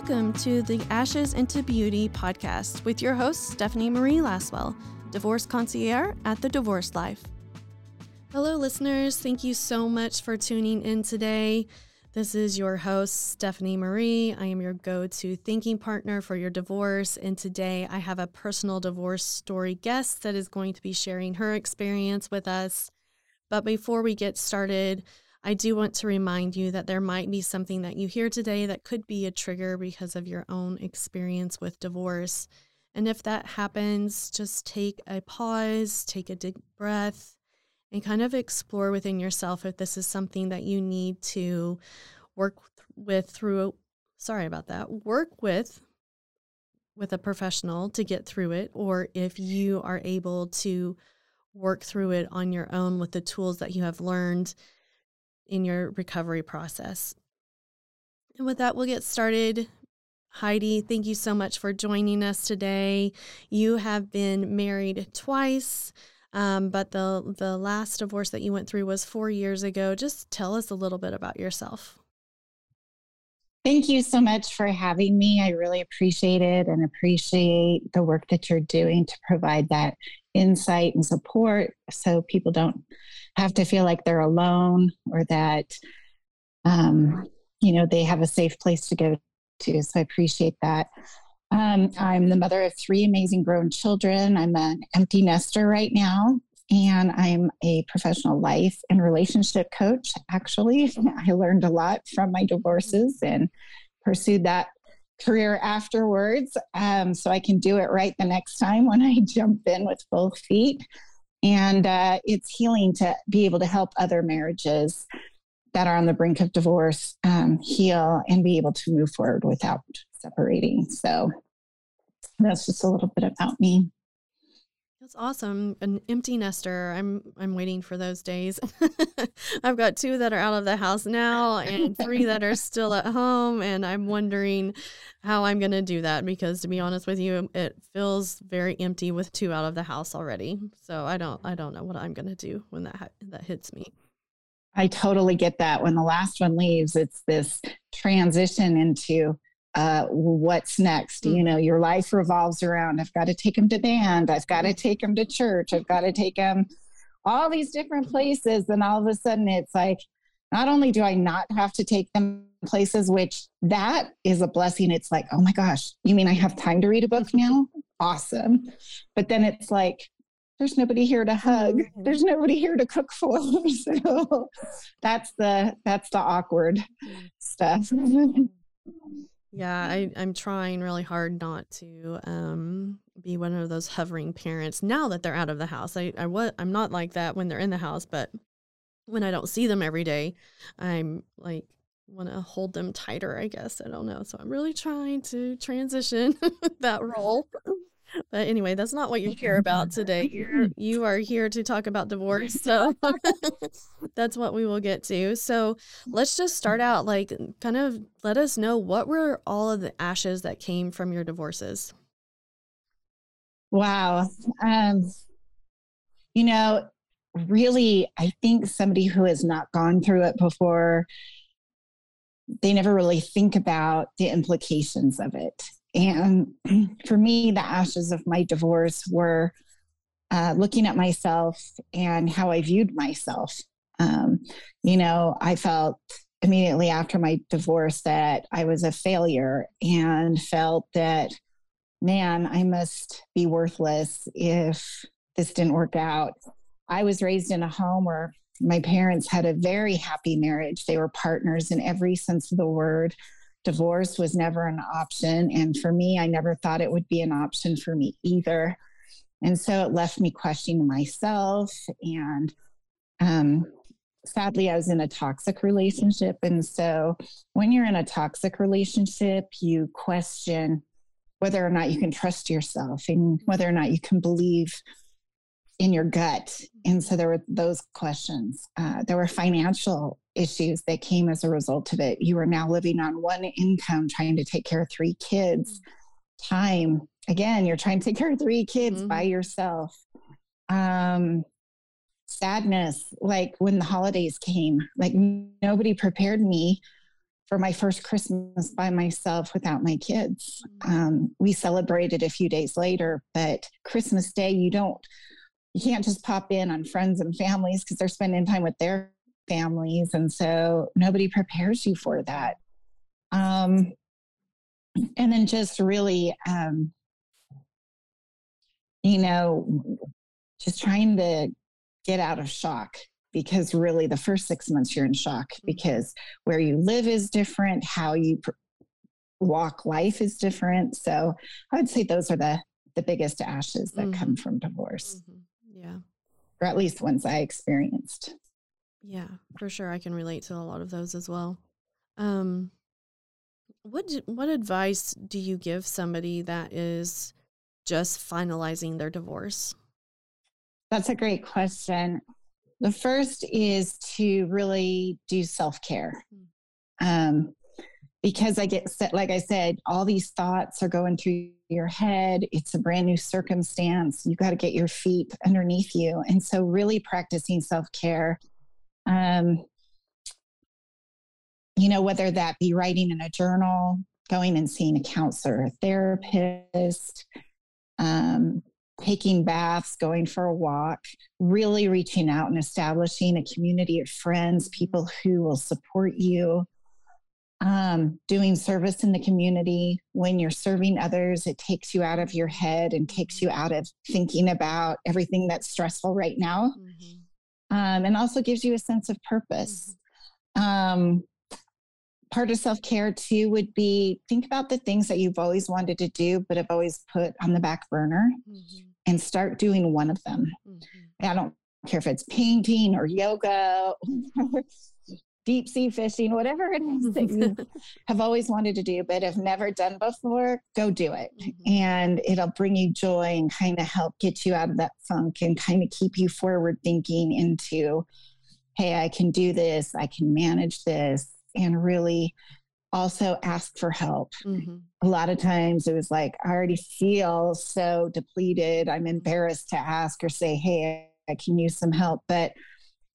Welcome to the Ashes Into Beauty podcast with your host, Stephanie Marie Laswell, divorce concierge at The Divorce Life. Hello, listeners. Thank you so much for tuning in today. This is your host, Stephanie Marie. I am your go-to thinking partner for your divorce. And today I have a personal divorce story guest that is going to be sharing her experience with us. But before we get started, I do want to remind you that there might be something that you hear today that could be a trigger because of your own experience with divorce. And if that happens, just take a pause, take a deep breath, and kind of explore within yourself if this is something that you need to work with a professional to get through it, or if you are able to work through it on your own with the tools that you have learned in your recovery process. And with that, we'll get started. Heidi, thank you so much for joining us today. You have been married twice, but the last divorce that you went through was 4 years ago. Just tell us a little bit about yourself. Thank you so much for having me. I really appreciate it and appreciate the work that you're doing to provide that insight and support so people don't have to feel like they're alone or that, they have a safe place to go to. So I appreciate that. I'm the mother of three amazing grown children. I'm an empty nester right now, and I'm a professional life and relationship coach. Actually, I learned a lot from my divorces and pursued that career afterwards. So I can do it right the next time when I jump in with both feet. And it's healing to be able to help other marriages that are on the brink of divorce heal and be able to move forward without separating. So that's just a little bit about me. That's awesome. An empty nester. I'm waiting for those days. I've got two that are out of the house now and three that are still at home. And I'm wondering how I'm going to do that because, to be honest with you, it feels very empty with two out of the house already. So I don't know what I'm going to do when that hits me. I totally get that. When the last one leaves, it's this transition into what's next. You know, your life revolves around, I've got to take him to band. I've got to take him to church. I've got to take him all these different places. And all of a sudden it's like, not only do I not have to take them places, which that is a blessing. It's like, oh my gosh, you mean I have time to read a book now? Awesome. But then it's like, there's nobody here to hug. There's nobody here to cook for. So that's the awkward stuff. Yeah, I'm trying really hard not to be one of those hovering parents now that they're out of the house. I'm not like that when they're in the house, but when I don't see them every day, I'm like, want to hold them tighter, I guess. I don't know. So I'm really trying to transition that role. But anyway, that's not what you're here about today. You are here to talk about divorce. So that's what we will get to. So let's just start out, like, kind of let us know, what were all of the ashes that came from your divorces? Wow. Really, I think somebody who has not gone through it before, they never really think about the implications of it. And for me, the ashes of my divorce were looking at myself and how I viewed myself. I felt immediately after my divorce that I was a failure and felt that, man, I must be worthless if this didn't work out. I was raised in a home where my parents had a very happy marriage. They were partners in every sense of the word. Divorce was never an option. And for me, I never thought it would be an option for me either. And so it left me questioning myself. And sadly, I was in a toxic relationship. And so when you're in a toxic relationship, you question whether or not you can trust yourself and whether or not you can believe in your gut. And so there were those questions. There were financial issues that came as a result of it. You were now living on one income, trying to take care of three kids. Time. Again, you're trying to take care of three kids by yourself. Sadness, like when the holidays came, like nobody prepared me for my first Christmas by myself without my kids. We celebrated a few days later, but Christmas Day, you can't just pop in on friends and families because they're spending time with their families. And so nobody prepares you for that. And then just really, just trying to get out of shock, because really the first 6 months you're in shock because where you live is different, how you walk life is different. So I would say those are the biggest ashes that come from divorce. Mm-hmm. Yeah. Or at least ones I experienced. Yeah, for sure. I can relate to a lot of those as well. What advice do you give somebody that is just finalizing their divorce? That's a great question. The first is to really do self-care. Because like I said, all these thoughts are going through your head. It's a brand new circumstance. You got to get your feet underneath you. And so really practicing self-care, whether that be writing in a journal, going and seeing a counselor, a therapist, taking baths, going for a walk, really reaching out and establishing a community of friends, people who will support you, doing service in the community. When you're serving others, it takes you out of your head and takes you out of thinking about everything that's stressful right now. Mm-hmm. And also gives you a sense of purpose. Mm-hmm. Part of self-care too would be think about the things that you've always wanted to do, but have always put on the back burner. Mm-hmm. And start doing one of them. Mm-hmm. I don't care if it's painting or yoga, or deep sea fishing, whatever it is that you have always wanted to do, but have never done before, go do it. Mm-hmm. And it'll bring you joy and kind of help get you out of that funk and kind of keep you forward thinking into, hey, I can do this. I can manage this. And really also ask for help. Mm-hmm. A lot of times it was like, I already feel so depleted. I'm embarrassed to ask or say, hey, I can use some help. But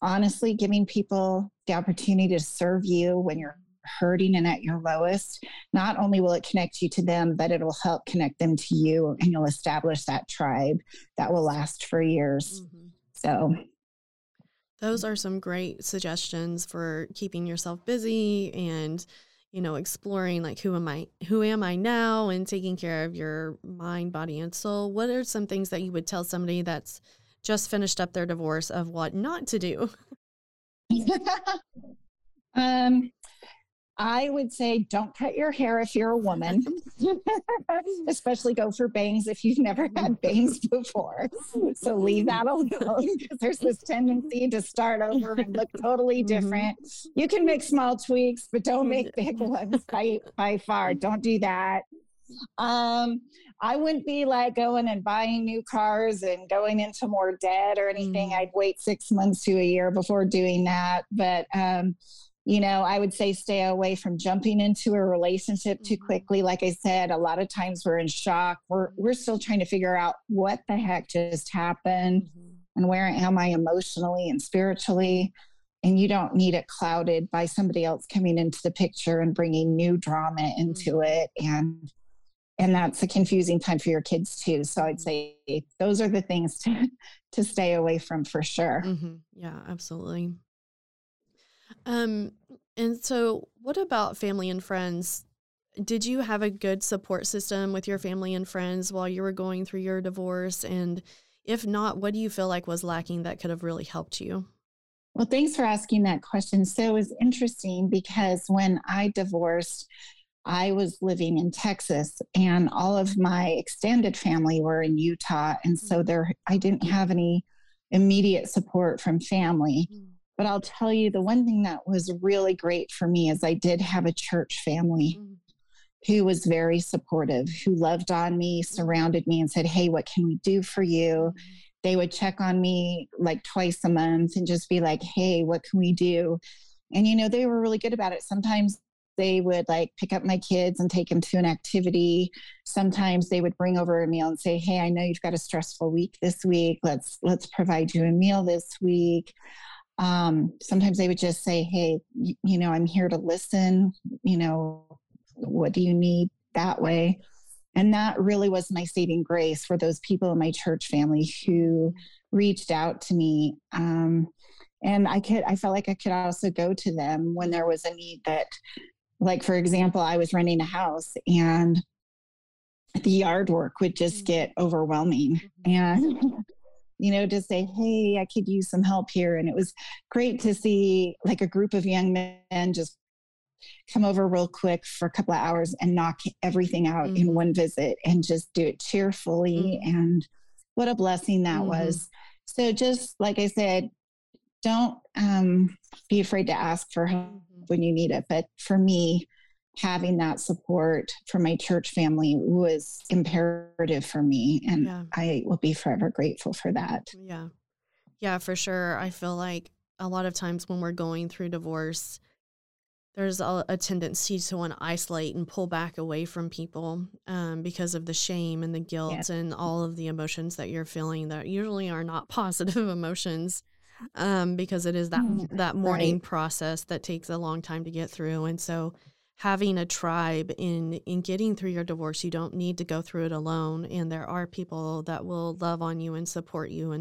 honestly, giving people the opportunity to serve you when you're hurting and at your lowest, not only will it connect you to them, but it'll help connect them to you. And you'll establish that tribe that will last for years. Mm-hmm. So those are some great suggestions for keeping yourself busy and, exploring like, who am I now, and taking care of your mind, body, and soul. What are some things that you would tell somebody that's just finished up their divorce of what not to do? I would say don't cut your hair if you're a woman, especially go for bangs if you've never had bangs before. So leave that alone, because there's this tendency to start over and look totally different. Mm-hmm. You can make small tweaks, but don't make big ones by far. Don't do that. I wouldn't be like going and buying new cars and going into more debt or anything. I'd wait 6 months to a year before doing that. But, I would say stay away from jumping into a relationship too quickly. Like I said, a lot of times we're in shock. We're still trying to figure out what the heck just happened and where am I emotionally and spiritually. And you don't need it clouded by somebody else coming into the picture and bringing new drama into it. And that's a confusing time for your kids too. So I'd say those are the things to stay away from for sure. Mm-hmm. Yeah, absolutely. And so what about family and friends? Did you have a good support system with your family and friends while you were going through your divorce? And if not, what do you feel like was lacking that could have really helped you? Well, thanks for asking that question. So it was interesting because when I divorced, I was living in Texas and all of my extended family were in Utah. And so I didn't have any immediate support from family. Mm-hmm. But I'll tell you, the one thing that was really great for me is I did have a church family who was very supportive, who loved on me, surrounded me and said, hey, what can we do for you? They would check on me like twice a month and just be like, hey, what can we do? And, they were really good about it. Sometimes they would like pick up my kids and take them to an activity. Sometimes they would bring over a meal and say, hey, I know you've got a stressful week this week. Let's provide you a meal this week. Sometimes they would just say, hey, you know, I'm here to listen, you know, what do you need that way? And that really was my saving grace for those people in my church family who reached out to me. And I felt like I could also go to them when there was a need that, like, for example, I was renting a house and the yard work would just get overwhelming. And, you know, to say, hey, I could use some help here. And it was great to see like a group of young men just come over real quick for a couple of hours and knock everything out in one visit and just do it cheerfully. And what a blessing that was. So just like I said, don't be afraid to ask for help when you need it. But for me, having that support from my church family was imperative for me. And I will be forever grateful for that. Yeah. Yeah, for sure. I feel like a lot of times when we're going through divorce, there's a tendency to want to isolate and pull back away from people because of the shame and the guilt and all of the emotions that you're feeling that usually are not positive emotions, because it is that mourning process that takes a long time to get through. And so having a tribe in getting through your divorce, you don't need to go through it alone. And there are people that will love on you and support you,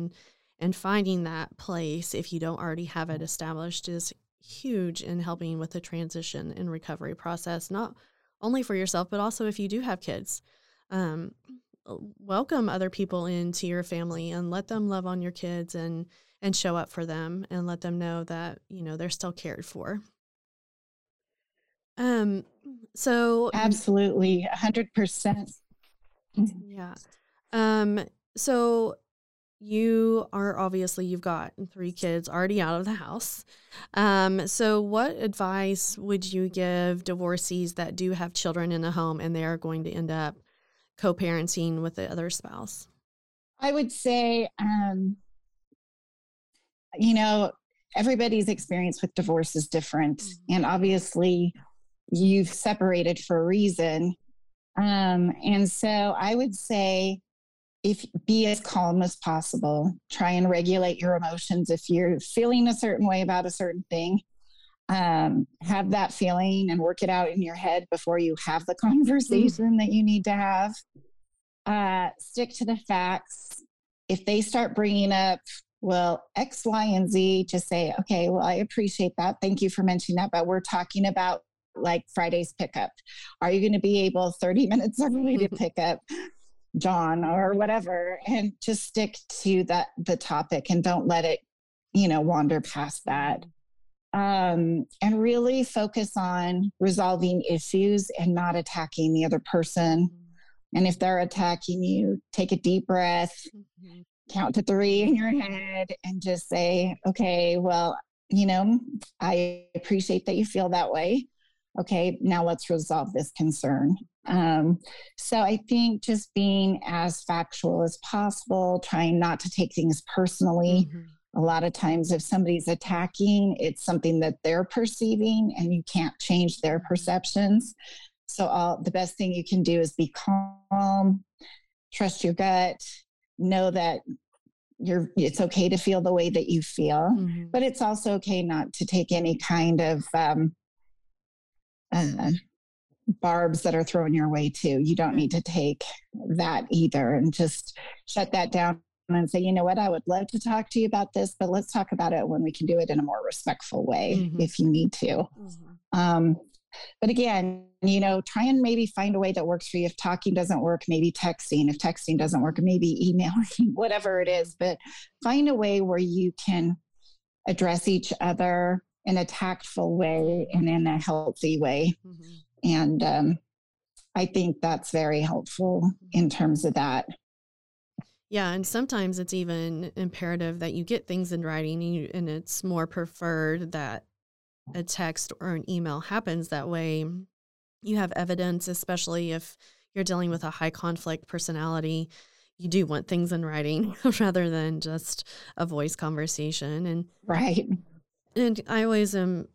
and finding that place, if you don't already have it established, is huge in helping with the transition and recovery process, not only for yourself, but also if you do have kids. Welcome other people into your family and let them love on your kids and show up for them and let them know that, you know, they're still cared for. So absolutely 100%. Yeah. So you are obviously, you've got 3 kids already out of the house. So what advice would you give divorcees that do have children in the home and they are going to end up co-parenting with the other spouse? I would say, you know, everybody's experience with divorce is different. And obviously you've separated for a reason. And so I would say, be as calm as possible, try and regulate your emotions. If you're feeling a certain way about a certain thing, have that feeling and work it out in your head before you have the conversation that you need to have. Stick to the facts. If they start bringing up, well, X, Y, and Z, just say, okay, well, I appreciate that. Thank you for mentioning that. But we're talking about like Friday's pickup. Are you going to be able 30 minutes early to pick up John or whatever? And just stick to the topic and don't let it, you know, wander past that. And really focus on resolving issues and not attacking the other person. And if they're attacking you, take a deep breath. Count to 3 in your head and just say, okay, well, you know, I appreciate that you feel that way. Okay, now let's resolve this concern. So I think just being as factual as possible, trying not to take things personally. A lot of times if somebody's attacking, it's something that they're perceiving and you can't change their perceptions. So the best thing you can do is be calm, trust your gut, know that it's okay to feel the way that you feel, but it's also okay not to take any kind of barbs that are thrown your way too. You don't need to take that either, and just shut that down and say, you know what, I would love to talk to you about this, but let's talk about it when we can do it in a more respectful way if you need to. But again, you know, try and maybe find a way that works for you. If talking doesn't work, maybe texting. If texting doesn't work, maybe emailing, whatever it is. But find a way where you can address each other in a tactful way and in a healthy way. And I think that's very helpful in terms of that. Yeah, and sometimes it's even imperative that you get things in writing, and it's more preferred that a text or an email happens. That way you have evidence, especially if you're dealing with a high conflict personality. You do want things in writing rather than just a voice conversation. And and I always am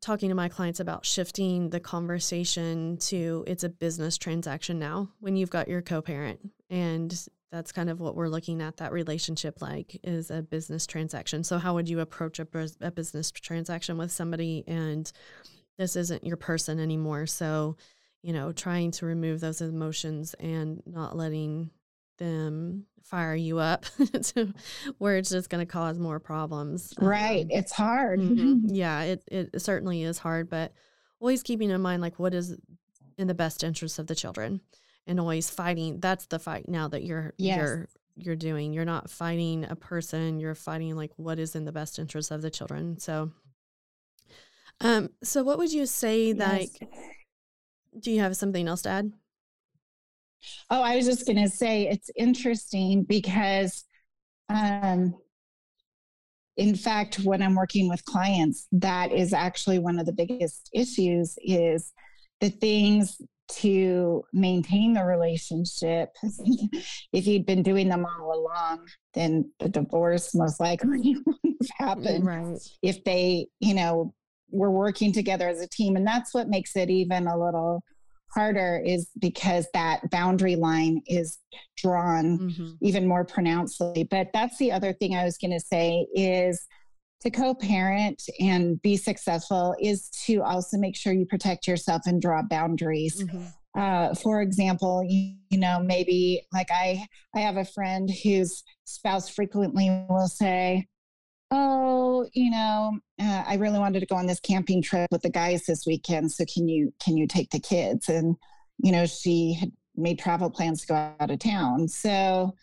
talking to my clients about shifting the conversation to, it's a business transaction now when you've got your co-parent, and that's kind of what we're looking at that relationship like, is a business transaction. So how would you approach a business transaction with somebody, and this isn't your person anymore? So, you know, trying to remove those emotions and not letting them fire you up to where it's just going to cause more problems. Right. It's hard. Mm-hmm. Yeah, it certainly is hard, but always keeping in mind, like, what is in the best interest of the children. And always fighting. That's the fight now that you're doing. You're not fighting a person. You're fighting, like, what is in the best interest of the children. So, so what would you say? Yes. Like, do you have something else to add? Oh, I was just gonna say it's interesting because, in fact, when I'm working with clients, that is actually one of the biggest issues, is the things to maintain the relationship. If you'd been doing them all along, then the divorce most likely wouldn't have happened. Right. If they, you know, were working together as a team. And that's what makes it even a little harder, is because that boundary line is drawn even more pronouncedly. But that's the other thing I was going to say, is to co-parent and be successful is to also make sure you protect yourself and draw boundaries. For example, you know, maybe like I have a friend whose spouse frequently will say, oh, you know, I really wanted to go on this camping trip with the guys this weekend. So can you take the kids? And, you know, she had made travel plans to go out of town. So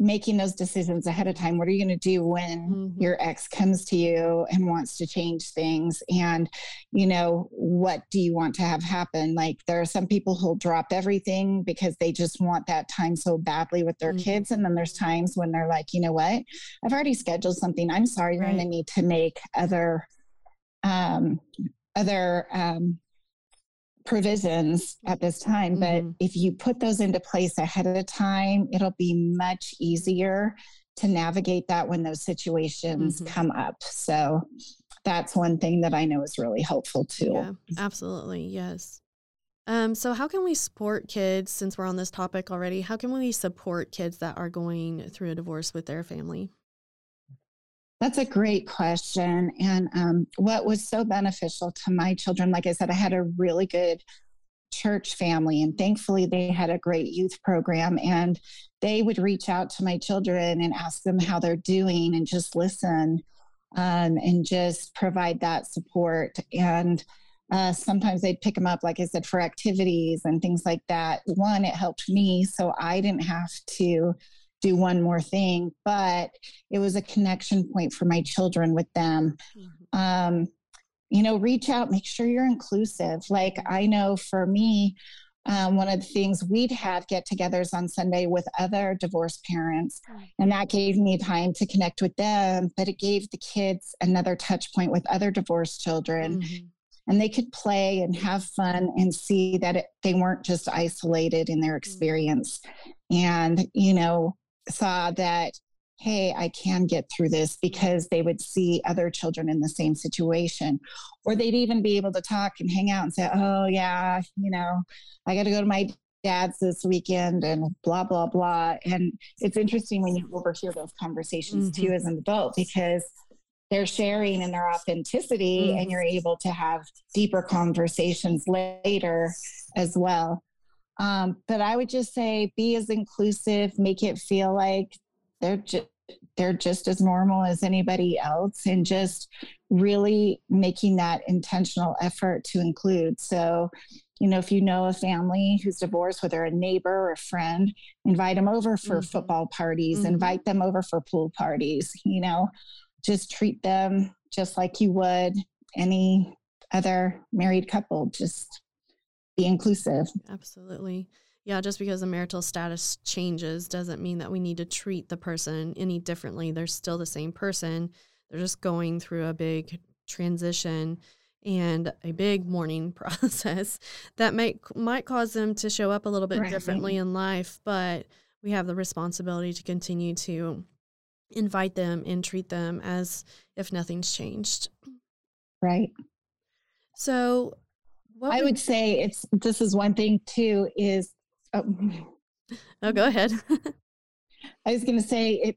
making those decisions ahead of time. What are you going to do when your ex comes to you and wants to change things? And, you know, what do you want to have happen? Like, there are some people who'll drop everything because they just want that time so badly with their kids. And then there's times when they're like, you know what, I've already scheduled something. I'm sorry, you're going to need to make other provisions at this time. But if you put those into place ahead of time, it'll be much easier to navigate that when those situations come up. So that's one thing that I know is really helpful too. Yeah, absolutely. Yes. So how can we support kids, since we're on this topic already, how can we support kids that are going through a divorce with their family? That's a great question. And what was so beneficial to my children, like I said, I had a really good church family, and thankfully they had a great youth program, and they would reach out to my children and ask them how they're doing and just listen and just provide that support. And sometimes they'd pick them up, like I said, for activities and things like that. One, it helped me, so I didn't have to do one more thing, but it was a connection point for my children with them. You know, reach out, make sure you're inclusive. Like, I know for me, one of the things we'd have get-togethers on Sunday with other divorced parents, and that gave me time to connect with them, but it gave the kids another touch point with other divorced children. And they could play and have fun and see that they weren't just isolated in their experience, and, you know, saw that, hey, I can get through this, because they would see other children in the same situation. Or they'd even be able to talk and hang out and say, oh yeah, you know, I got to go to my dad's this weekend and blah, blah, blah. And it's interesting when you overhear those conversations too as an adult, because they're sharing in their authenticity and you're able to have deeper conversations later as well. But I would just say, be as inclusive, make it feel like they're just as normal as anybody else, and just really making that intentional effort to include. So, you know, if you know a family who's divorced, whether a neighbor or a friend, invite them over for football parties, invite them over for pool parties, you know, just treat them just like you would any other married couple. Just be inclusive. Absolutely. Yeah, just because the marital status changes doesn't mean that we need to treat the person any differently. They're still the same person. They're just going through a big transition and a big mourning process that might cause them to show up a little bit differently in life, but we have the responsibility to continue to invite them and treat them as if nothing's changed. Right. So I would say this is one thing too, is, oh, go ahead. I was going to say,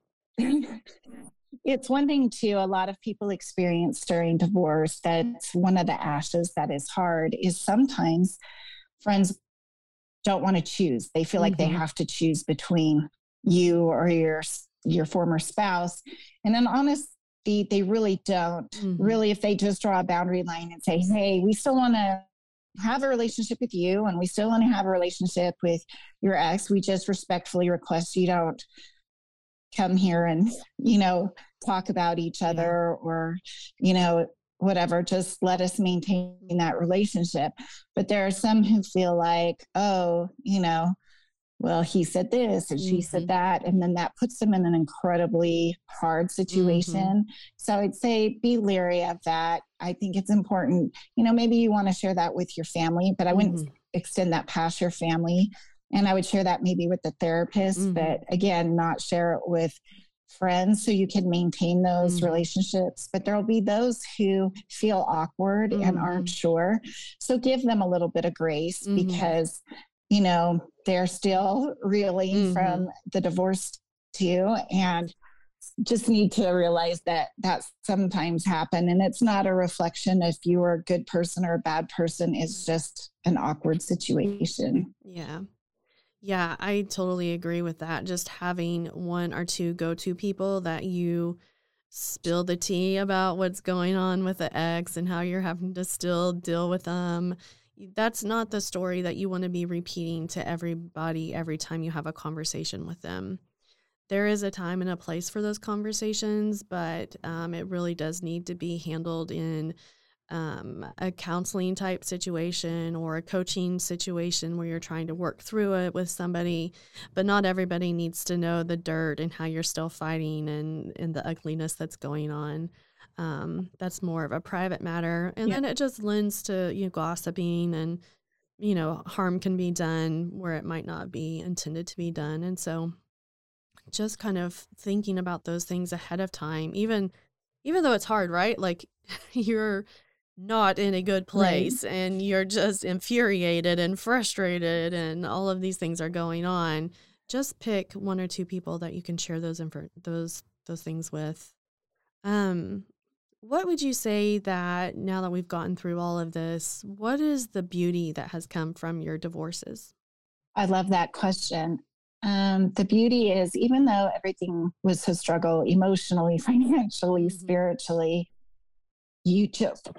it's one thing too, a lot of people experience during divorce, that's one of the ashes that is hard, is sometimes friends don't want to choose. They feel like they have to choose between you or your former spouse. And in honesty, they really don't. Really, if they just draw a boundary line and say, hey, we still want to have a relationship with you and we still want to have a relationship with your ex. We just respectfully request you don't come here and, you know, talk about each other or, you know, whatever, just let us maintain that relationship. But there are some who feel like, oh, you know, well, he said this and she said that. And then that puts them in an incredibly hard situation. So I'd say be leery of that. I think it's important, you know, maybe you want to share that with your family, but I wouldn't extend that past your family. And I would share that maybe with the therapist, but again, not share it with friends so you can maintain those relationships. But there'll be those who feel awkward and aren't sure. So give them a little bit of grace because, you know, they're still reeling from the divorce too, and just need to realize that that sometimes happens. And it's not a reflection if you are a good person or a bad person. It's just an awkward situation. Yeah. Yeah, I totally agree with that. Just having one or two go-to people that you spill the tea about what's going on with the ex and how you're having to still deal with them. That's not the story that you want to be repeating to everybody every time you have a conversation with them. There is a time and a place for those conversations, but it really does need to be handled in a counseling type situation or a coaching situation where you're trying to work through it with somebody. But not everybody needs to know the dirt and how you're still fighting and the ugliness that's going on. That's more of a private matter. And then it just lends to, you know, gossiping and, you know, harm can be done where it might not be intended to be done. And so just kind of thinking about those things ahead of time, even though it's hard, right? Like you're not in a good place and you're just infuriated and frustrated and all of these things are going on. Just pick one or two people that you can share those things with. What would you say that now that we've gotten through all of this, what is the beauty that has come from your divorces? I love that question. The beauty is, even though everything was a struggle emotionally, financially, spiritually, you just,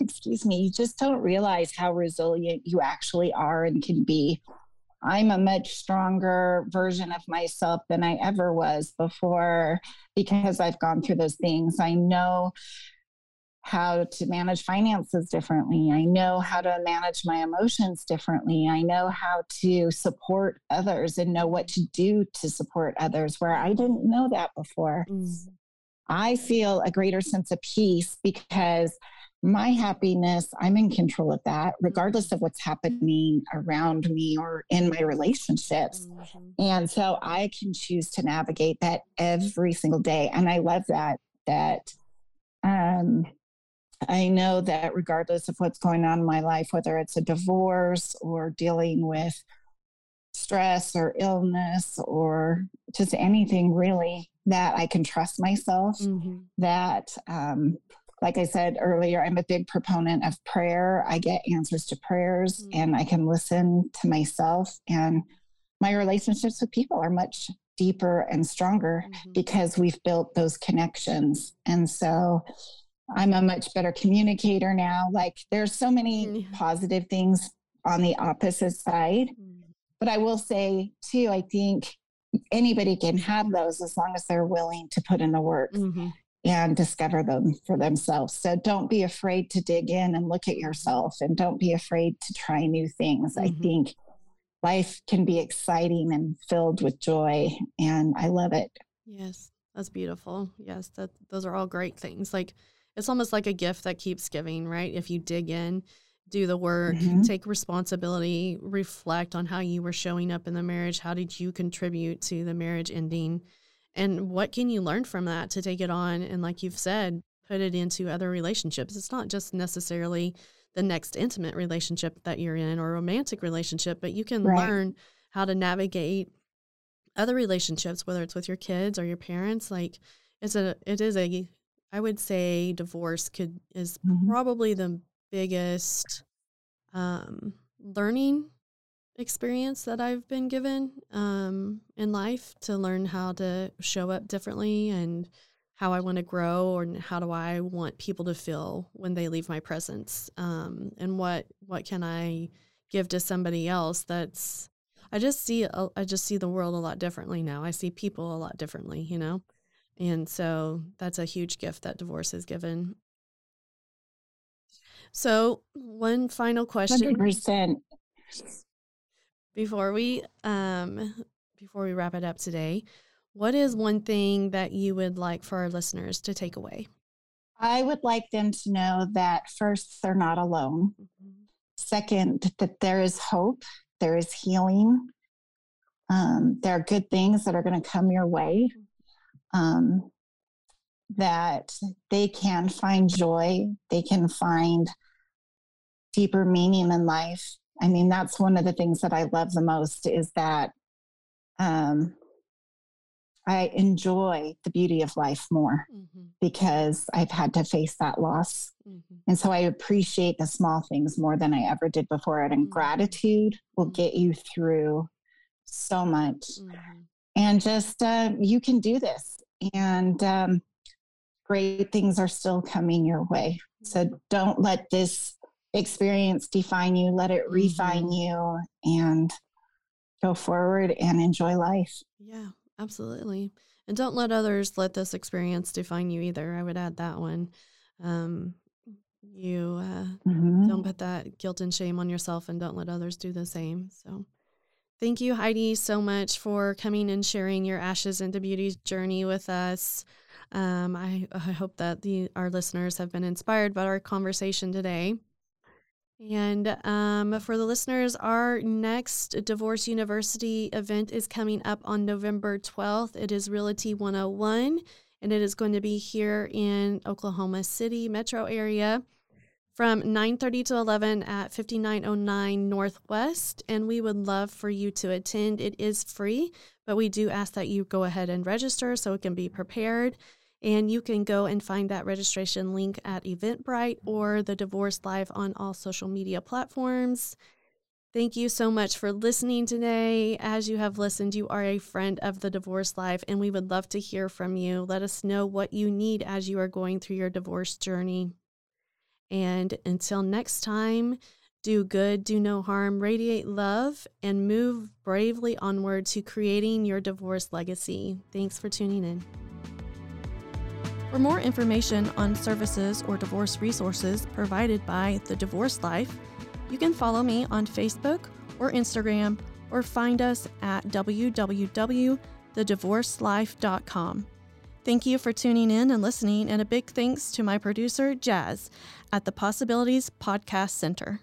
excuse me, you just don't realize how resilient you actually are and can be. I'm a much stronger version of myself than I ever was before because I've gone through those things. I know how to manage finances differently. I know how to manage my emotions differently. I know how to support others and know what to do to support others where I didn't know that before. I feel a greater sense of peace because my happiness, I'm in control of that, regardless of what's happening around me or in my relationships. And so I can choose to navigate that every single day. And I love that I know that regardless of what's going on in my life, whether it's a divorce or dealing with stress or illness or just anything really, that I can trust myself, that, like I said earlier, I'm a big proponent of prayer. I get answers to prayers and I can listen to myself, and my relationships with people are much deeper and stronger because we've built those connections. And so I'm a much better communicator now. Like there's so many positive things on the opposite side, but I will say too, I think anybody can have those as long as they're willing to put in the work and discover them for themselves. So don't be afraid to dig in and look at yourself, and don't be afraid to try new things. I think life can be exciting and filled with joy, and I love it. Yes, that's beautiful. Yes, those are all great things. Like it's almost like a gift that keeps giving, right? If you dig in, do the work, take responsibility, reflect on how you were showing up in the marriage. How did you contribute to the marriage ending? And what can you learn from that to take it on? And like you've said, put it into other relationships. It's not just necessarily the next intimate relationship that you're in or romantic relationship, but you can learn how to navigate other relationships, whether it's with your kids or your parents, like it is a, I would say divorce is mm-hmm. probably the biggest learning experience that I've been given in life, to learn how to show up differently and how I want to grow, or how do I want people to feel when they leave my presence, and what can I give to somebody else. That's I just see the world a lot differently now. I see people a lot differently, you know, and so that's a huge gift that divorce has given. So one final question 100%. Before we wrap it up today, what is one thing that you would like for our listeners to take away? I would like them to know that, first, they're not alone. Mm-hmm. Second, that there is hope, there is healing. There are good things that are going to come your way. That they can find joy, they can find deeper meaning in life. I mean, that's one of the things that I love the most, is that I enjoy the beauty of life more mm-hmm. because I've had to face that loss. Mm-hmm. And so I appreciate the small things more than I ever did before. And mm-hmm. gratitude will get you through so much. Mm-hmm. And just, you can do this. And great things are still coming your way. Mm-hmm. So don't let this experience define you. Let it refine mm-hmm. you, and go forward and enjoy life. Yeah, absolutely. And don't let others let this experience define you either. I would add that one. You don't put that guilt and shame on yourself, and don't let others do the same. So thank you, Heidi, so much for coming and sharing your Ashes into Beauty journey with us. I hope that our listeners have been inspired by our conversation today. And for the listeners, our next Divorce University event is coming up on November 12th. It is Realty 101, and it is going to be here in Oklahoma City metro area from 9:30 to 11 at 5909 Northwest. And we would love for you to attend. It is free, but we do ask that you go ahead and register so it can be prepared. And you can go and find that registration link at Eventbrite or The Divorce Life on all social media platforms. Thank you so much for listening today. As you have listened, you are a friend of The Divorce Life, and we would love to hear from you. Let us know what you need as you are going through your divorce journey. And until next time, do good, do no harm, radiate love, and move bravely onward to creating your divorce legacy. Thanks for tuning in. For more information on services or divorce resources provided by The Divorce Life, you can follow me on Facebook or Instagram, or find us at www.thedivorcelife.com. Thank you for tuning in and listening, and a big thanks to my producer, Jazz, at the Possibilities Podcast Center.